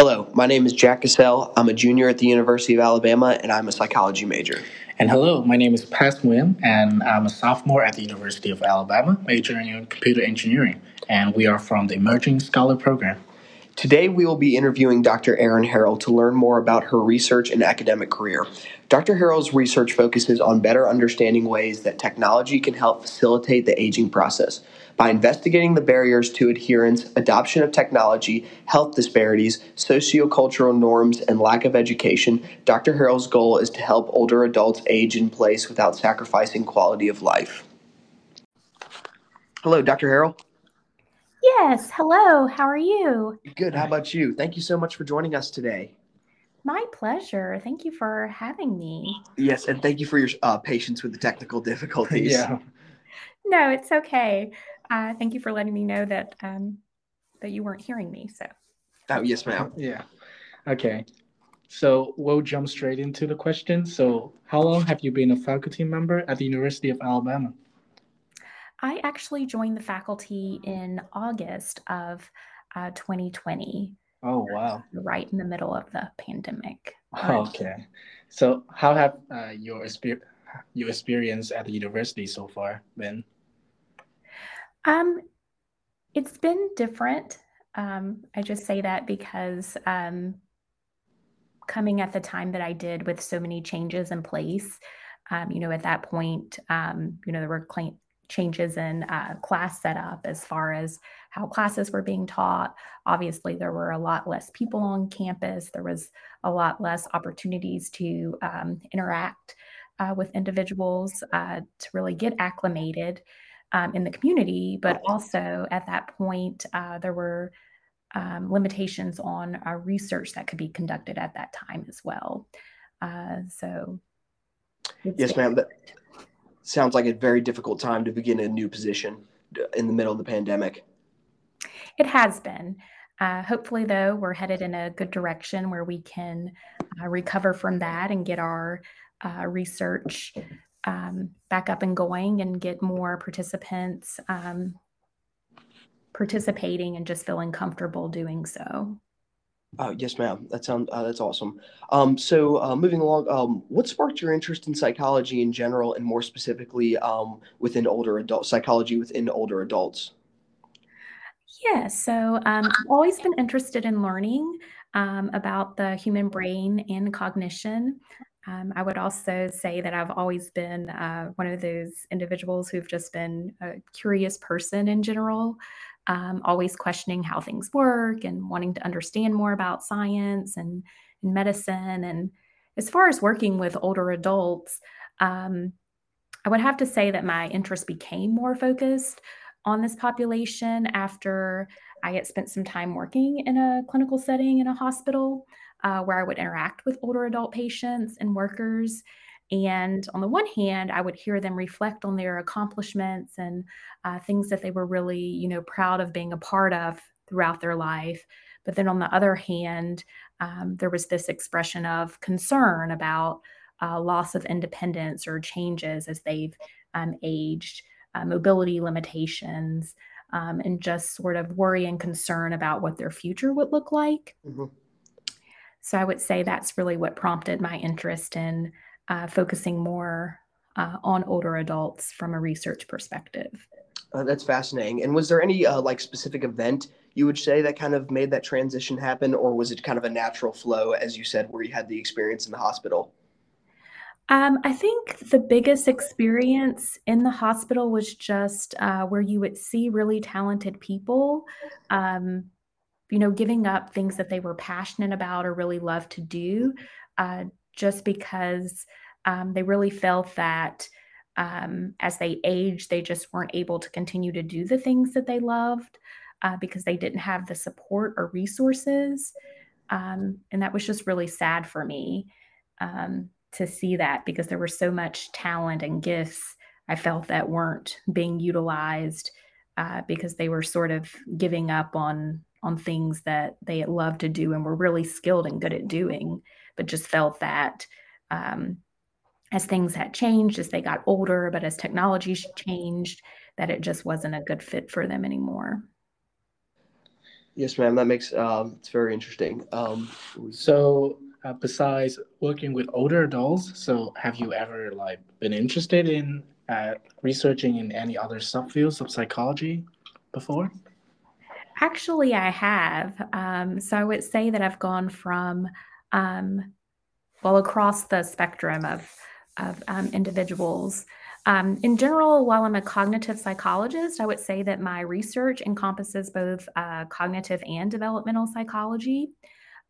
Hello, my name is Jack Cassell. I'm a junior at the University of Alabama, and I'm a psychology major. And hello, my name is Pat Wynn, and I'm a sophomore at the University of Alabama, majoring in computer engineering, and we are from the Emerging Scholar Program. Today, we will be interviewing Dr. Erin Harrell to learn more about her research and academic career. Dr. Harrell's research focuses on better understanding ways that technology can help facilitate the aging process. By investigating the barriers to adherence, adoption of technology, health disparities, sociocultural norms, and lack of education, Dr. Harrell's goal is to help older adults age in place without sacrificing quality of life. Hello, Dr. Harrell. Yes, hello. How are you? Good. How about you? Thank you so much for joining us today. My pleasure. Thank you for having me. Yes, and thank you for your patience with the technical difficulties. Yeah. No, it's okay. Thank you for letting me know that that you weren't hearing me. So. Oh, yes, ma'am. Yeah. Okay. So we'll jump straight into the question. So how long have you been a faculty member at the University of Alabama? I actually joined the faculty in August of 2020. Oh, wow. Right in the middle of the pandemic. Oh, okay. So how have your experience at the university so far been? It's been different. I just say that because coming at the time that I did with so many changes in place, at that point, there were changes in class setup as far as how classes were being taught. Obviously, there were a lot less people on campus. There was a lot less opportunities to interact with individuals to really get acclimated in the community. But also at that point, there were limitations on our research that could be conducted at that time as well. So. Yes, ma'am. Sounds like a very difficult time to begin a new position in the middle of the pandemic. It has been. Hopefully, though, we're headed in a good direction where we can recover from that and get our research back up and going and get more participants participating and just feeling comfortable doing so. Oh, yes, ma'am. That sounds that's awesome. So moving along, what sparked your interest in psychology in general, and more specifically within older adults, psychology within older adults? Yeah, so I've always been interested in learning about the human brain and cognition. I would also say that I've always been one of those individuals who've just been a curious person in general. Always questioning how things work and wanting to understand more about science and medicine. And as far as working with older adults, I would have to say that my interest became more focused on this population after I had spent some time working in a clinical setting in a hospital where I would interact with older adult patients and workers. And on the one hand, I would hear them reflect on their accomplishments and things that they were really, proud of being a part of throughout their life. But then on the other hand, there was this expression of concern about loss of independence or changes as they've aged, mobility limitations, and just sort of worry and concern about what their future would look like. Mm-hmm. So I would say that's really what prompted my interest in focusing more on older adults from a research perspective. That's fascinating. And was there any specific event you would say that kind of made that transition happen, or was it kind of a natural flow, as you said, where you had the experience in the hospital? I think the biggest experience in the hospital was just where you would see really talented people, giving up things that they were passionate about or really loved to do, just because they really felt that as they aged, they just weren't able to continue to do the things that they loved because they didn't have the support or resources. And that was just really sad for me to see that, because there was so much talent and gifts I felt that weren't being utilized because they were sort of giving up on things that they loved to do and were really skilled and good at doing, but just felt that as things had changed, as they got older, but as technology changed, that it just wasn't a good fit for them anymore. Yes, ma'am. That makes it's very interesting. So besides working with older adults, so have you ever like been interested in researching in any other subfields of psychology before? Actually, I have. So I would say that I've gone from across the spectrum of individuals. In general, while I'm a cognitive psychologist, I would say that my research encompasses both cognitive and developmental psychology.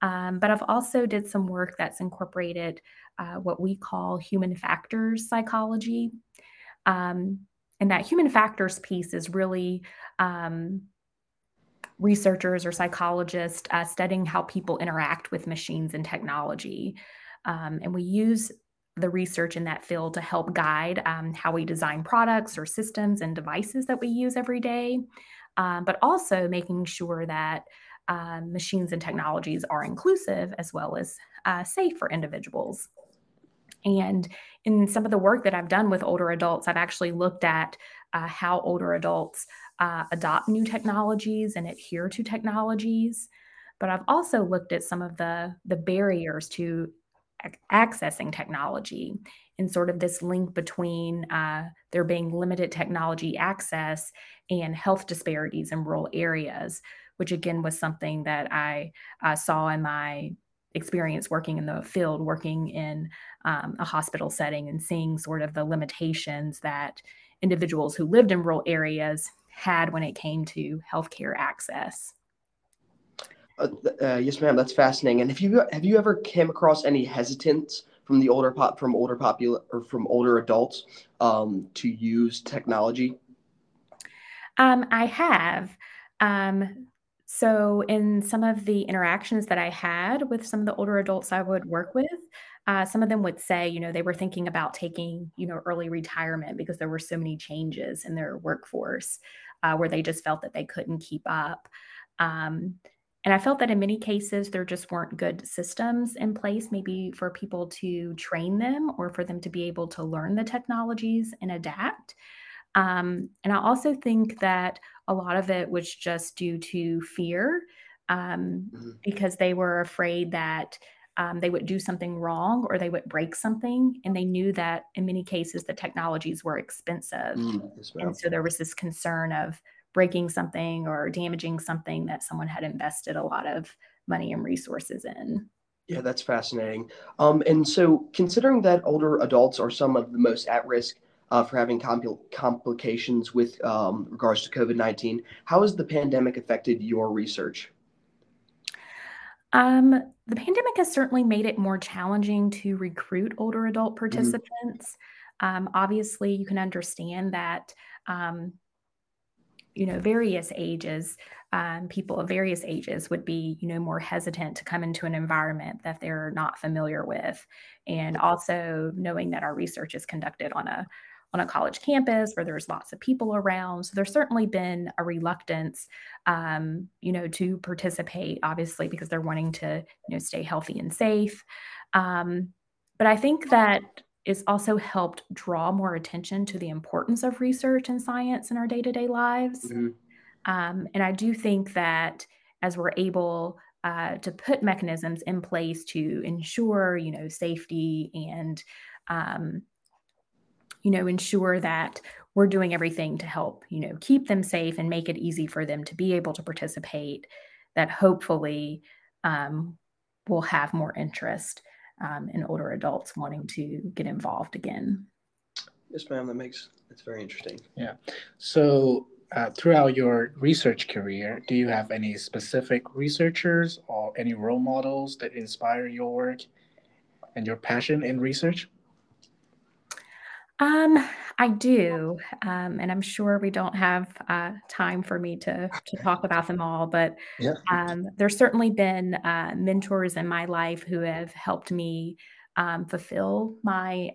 But I've also did some work that's incorporated what we call human factors psychology. And that human factors piece is really researchers or psychologists studying how people interact with machines and technology. And we use the research in that field to help guide how we design products or systems and devices that we use every day, but also making sure that machines and technologies are inclusive as well as safe for individuals. And in some of the work that I've done with older adults, I've actually looked at how older adults adopt new technologies and adhere to technologies. But I've also looked at some of the barriers to accessing technology and sort of this link between there being limited technology access and health disparities in rural areas, which again was something that I saw in my experience working in the field, working in a hospital setting and seeing sort of the limitations that individuals who lived in rural areas had when it came to healthcare access. Yes, ma'am. That's fascinating. And have you ever came across any hesitance from the older adults to use technology? I have. So in some of the interactions that I had with some of the older adults I would work with, some of them would say, you know, they were thinking about taking, you know, early retirement because there were so many changes in their workforce where they just felt that they couldn't keep up. And I felt that in many cases, there just weren't good systems in place, maybe for people to train them or for them to be able to learn the technologies and adapt. And I also think that a lot of it was just due to fear, because they were afraid that they would do something wrong or they would break something. And they knew that in many cases, the technologies were expensive. And so there was this concern of breaking something or damaging something that someone had invested a lot of money and resources in. Yeah, that's fascinating. And so considering that older adults are some of the most at risk for having complications with regards to COVID-19, how has the pandemic affected your research? The pandemic has certainly made it more challenging to recruit older adult participants. Obviously, you can understand that various ages, people of various ages would be, more hesitant to come into an environment that they're not familiar with. And also knowing that our research is conducted on a college campus where there's lots of people around. So there's certainly been a reluctance, to participate, obviously, because they're wanting to, stay healthy and safe. But I think that it's also helped draw more attention to the importance of research and science in our day-to-day lives. And I do think that as we're able to put mechanisms in place to ensure, safety and, ensure that we're doing everything to help, keep them safe and make it easy for them to be able to participate, that hopefully we'll have more interest and older adults wanting to get involved again. Yes, ma'am. That's very interesting. Yeah. So throughout your research career, do you have any specific researchers or any role models that inspire your work and your passion in research? I do. And I'm sure we don't have time for me to talk about them all, but yeah. There's certainly been mentors in my life who have helped me fulfill my,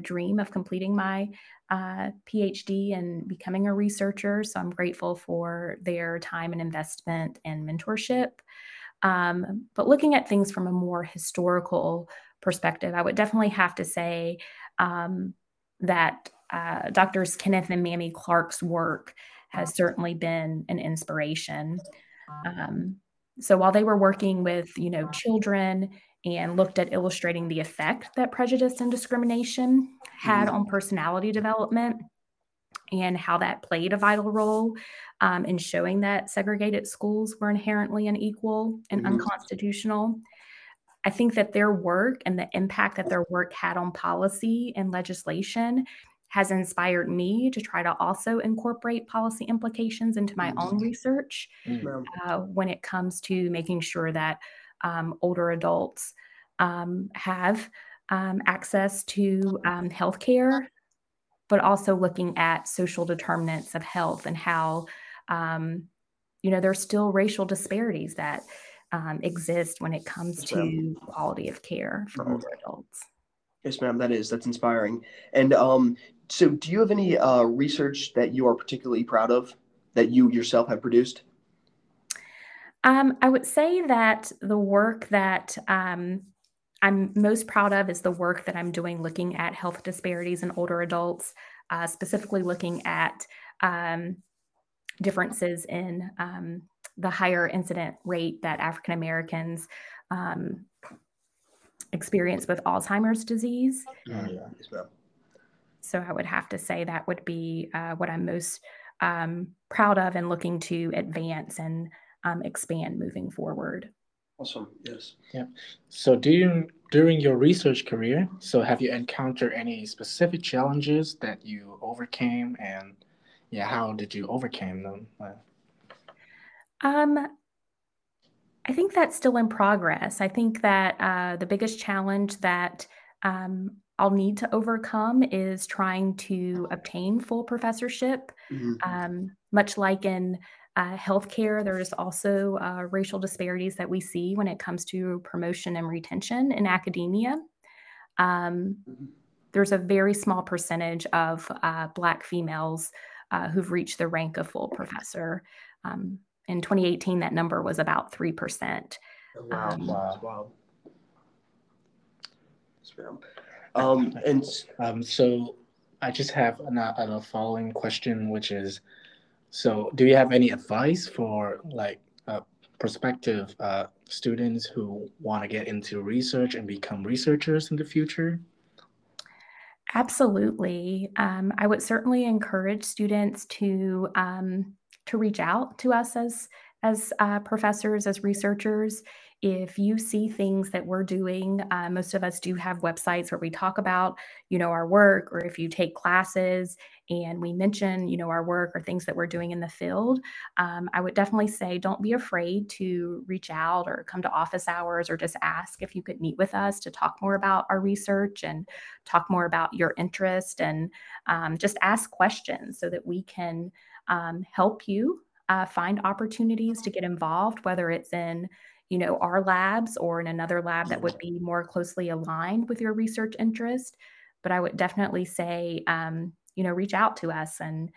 dream of completing my PhD and becoming a researcher. So I'm grateful for their time and investment and mentorship. But looking at things from a more historical perspective, I would definitely have to say that Drs. Kenneth and Mamie Clark's work has certainly been an inspiration. So while they were working with, children and looked at illustrating the effect that prejudice and discrimination had on personality development and how that played a vital role in showing that segregated schools were inherently unequal and unconstitutional, I think that their work and the impact that their work had on policy and legislation has inspired me to try to also incorporate policy implications into my own research when it comes to making sure that older adults have access to healthcare, but also looking at social determinants of health and how, there's still racial disparities that exist when it comes to quality of care for older adults. Yes, ma'am. That's inspiring. And so do you have any research that you are particularly proud of that you yourself have produced? I would say that the work that I'm most proud of is the work that I'm doing looking at health disparities in older adults, specifically looking at differences in the higher incident rate that African Americans experience with Alzheimer's disease. So I would have to say that would be what I'm most proud of and looking to advance and expand moving forward. Awesome. Yes. Yeah. So during your research career, so have you encountered any specific challenges that you overcame, and how did you overcome them? I think that's still in progress. I think that the biggest challenge that I'll need to overcome is trying to obtain full professorship. Much like in healthcare, there's also racial disparities that we see when it comes to promotion and retention in academia. There's a very small percentage of Black females who've reached the rank of full professor. In 2018, that number was about 3%. So I just have a following question, which is, so do you have any advice for prospective students who want to get into research and become researchers in the future? Absolutely. I would certainly encourage students to reach out to us as professors, as researchers. If you see things that we're doing, most of us do have websites where we talk about, our work, or if you take classes and we mention, our work or things that we're doing in the field, I would definitely say, don't be afraid to reach out or come to office hours or just ask if you could meet with us to talk more about our research and talk more about your interest, and just ask questions so that we can help you find opportunities to get involved, whether it's in, our labs or in another lab that would be more closely aligned with your research interest. But I would definitely say, reach out to us and,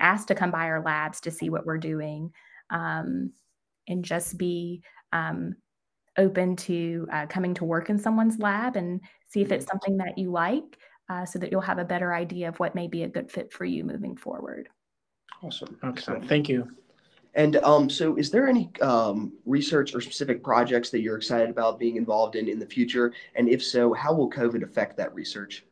ask to come by our labs to see what we're doing, and just be open to coming to work in someone's lab and see if it's something that you like, so that you'll have a better idea of what may be a good fit for you moving forward. Awesome. Okay. Thank you. And so is there any research or specific projects that you're excited about being involved in the future? And if so, how will COVID affect that research?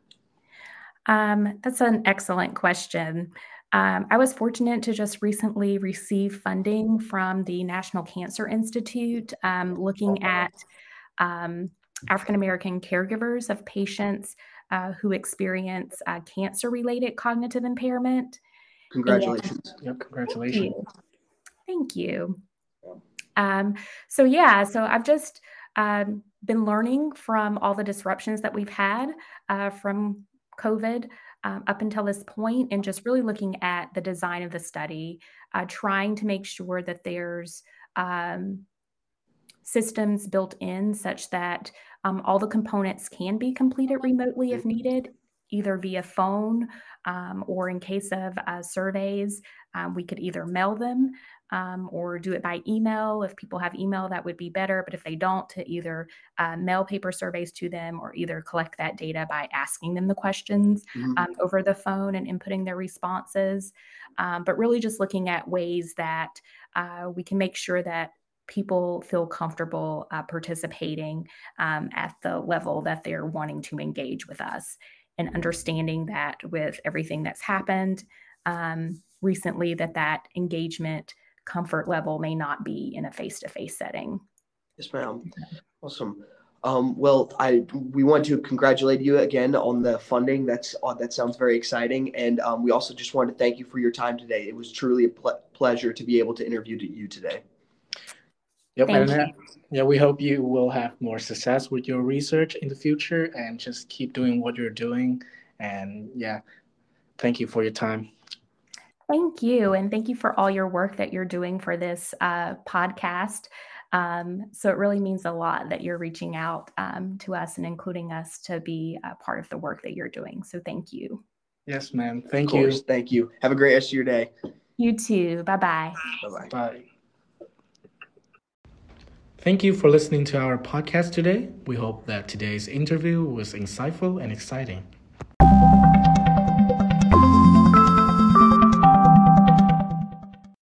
That's an excellent question. I was fortunate to just recently receive funding from the National Cancer Institute, looking at African-American caregivers of patients who experience cancer-related cognitive impairment. Congratulations. And, congratulations. Thank you. So I've just been learning from all the disruptions that we've had from COVID up until this point, and just really looking at the design of the study, trying to make sure that there's systems built in such that all the components can be completed remotely if needed, either via phone or in case of surveys, we could either mail them or do it by email. If people have email, that would be better. But if they don't, to either mail paper surveys to them or either collect that data by asking them the questions over the phone and inputting their responses. But really just looking at ways that we can make sure that people feel comfortable participating at the level that they're wanting to engage with us, and understanding that with everything that's happened recently, that engagement comfort level may not be in a face-to-face setting. Yes, ma'am. Awesome. Well, we want to congratulate you again on the funding. That sounds very exciting. And we also just wanted to thank you for your time today. It was truly a pleasure to be able to interview you today. Yep. Yeah, we hope you will have more success with your research in the future, and just keep doing what you're doing. And yeah, thank you for your time. Thank you. And thank you for all your work that you're doing for this podcast. So it really means a lot that you're reaching out to us and including us to be a part of the work that you're doing. So thank you. Yes, ma'am. Thank you. Thank you. Have a great rest of your day. You too. Bye-bye. Bye-bye. Bye. Thank you for listening to our podcast today. We hope that today's interview was insightful and exciting.